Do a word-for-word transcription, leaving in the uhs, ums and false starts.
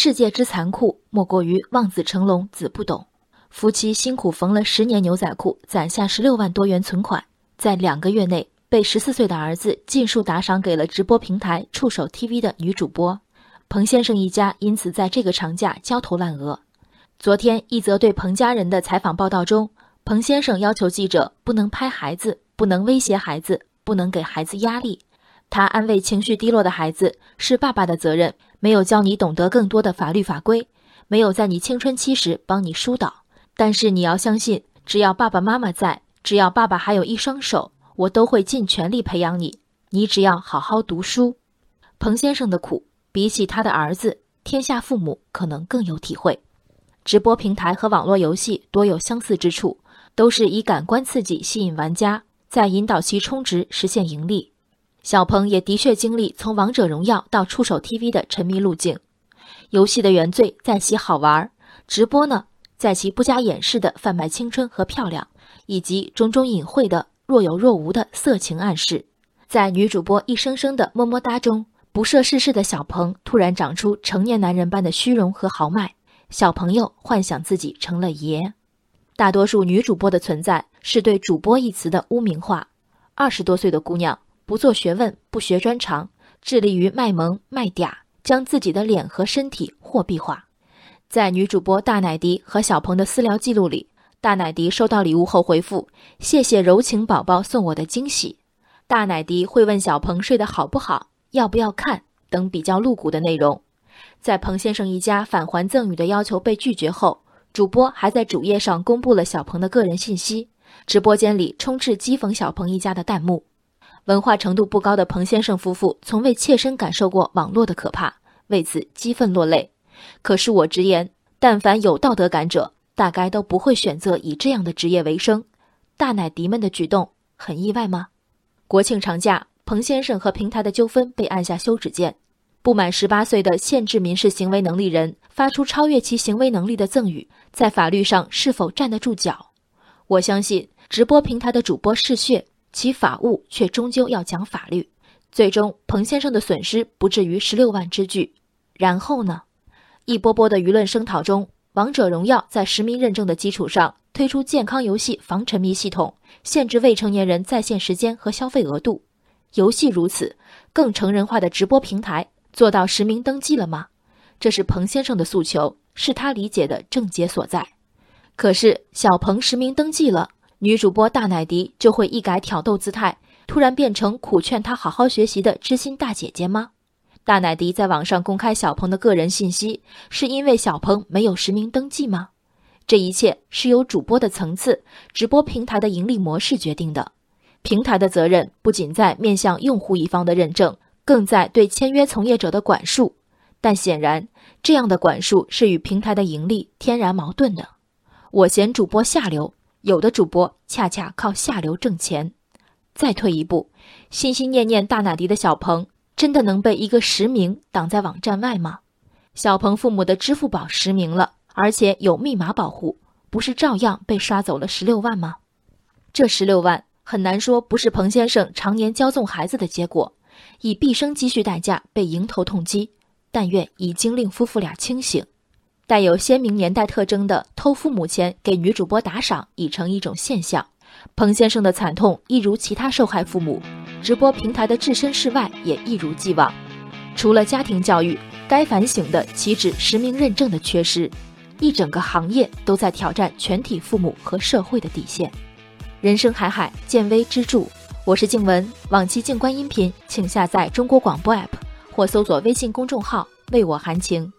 世界之残酷，莫过于望子成龙子不懂。夫妻辛苦缝了十年牛仔裤，攒下十六万多元存款，在两个月内被十四岁的儿子尽数打赏给了直播平台触手 T V 的女主播。彭先生一家因此在这个长假焦头烂额。昨天一则对彭家人的采访报道中，彭先生要求记者不能拍孩子，不能威胁孩子，不能给孩子压力。他安慰情绪低落的孩子，是爸爸的责任，没有教你懂得更多的法律法规，没有在你青春期时帮你疏导。但是你要相信，只要爸爸妈妈在，只要爸爸还有一双手，我都会尽全力培养你，你只要好好读书。彭先生的苦，比起他的儿子，天下父母可能更有体会。直播平台和网络游戏多有相似之处，都是以感官刺激吸引玩家，再引导其充值实现盈利。小彭也的确经历从王者荣耀到触手 T V 的沉迷路径。游戏的原罪在其好玩，直播呢，在其不加掩饰的贩卖青春和漂亮，以及种种隐晦的若有若无的色情暗示。在女主播一声声的么么哒中，不涉世事的小鹏突然长出成年男人般的虚荣和豪迈，小朋友幻想自己成了爷。大多数女主播的存在是对主播一词的污名化。二十多岁的姑娘，不做学问，不学专长，致力于卖萌卖嗲，将自己的脸和身体货币化。在女主播大奶迪和小鹏的私聊记录里，大奶迪收到礼物后回复：谢谢柔情宝宝送我的惊喜。大奶迪会问小鹏睡得好不好，要不要看等比较露骨的内容。在彭先生一家返还赠与的要求被拒绝后，主播还在主页上公布了小鹏的个人信息，直播间里充斥讥讽小鹏一家的弹幕。文化程度不高的彭先生夫妇从未切身感受过网络的可怕，为此激愤落泪。可是我直言，但凡有道德感者，大概都不会选择以这样的职业为生。大奶迪们的举动很意外吗？国庆长假，彭先生和平台的纠纷被按下休止键。不满十八岁的限制民事行为能力人发出超越其行为能力的赠与，在法律上是否站得住脚？我相信直播平台的主播嗜血，其法务却终究要讲法律。最终彭先生的损失不至于十六万之巨。然后呢？一波波的舆论声讨中，王者荣耀在实名认证的基础上推出健康游戏防沉迷系统，限制未成年人在线时间和消费额度。游戏如此，更成人化的直播平台做到实名登记了吗？这是彭先生的诉求，是他理解的症结所在。可是小彭实名登记了，女主播大奶迪就会一改挑逗姿态，突然变成苦劝他好好学习的知心大姐姐吗？大奶迪在网上公开小鹏的个人信息，是因为小鹏没有实名登记吗？这一切是由主播的层次、直播平台的盈利模式决定的。平台的责任不仅在面向用户一方的认证，更在对签约从业者的管束。但显然，这样的管束是与平台的盈利天然矛盾的。我嫌主播下流，有的主播恰恰靠下流挣钱。再退一步，心心念念大奶迪的小鹏，真的能被一个实名挡在网站外吗？小鹏父母的支付宝实名了，而且有密码保护，不是照样被刷走了十六万吗？这十六万很难说不是彭先生常年骄纵孩子的结果，以毕生积蓄代价被迎头痛击，但愿已经令夫妇俩清醒。带有鲜明年代特征的偷父母钱给女主播打赏已成一种现象，彭先生的惨痛一如其他受害父母，直播平台的置身事外也一如既往。除了家庭教育，该反省的岂止实名认证的缺失？一整个行业都在挑战全体父母和社会的底线。人生海海，见微知著。我是静文，往期静观音频请下载中国广播 A P P 或搜索微信公众号为我含情。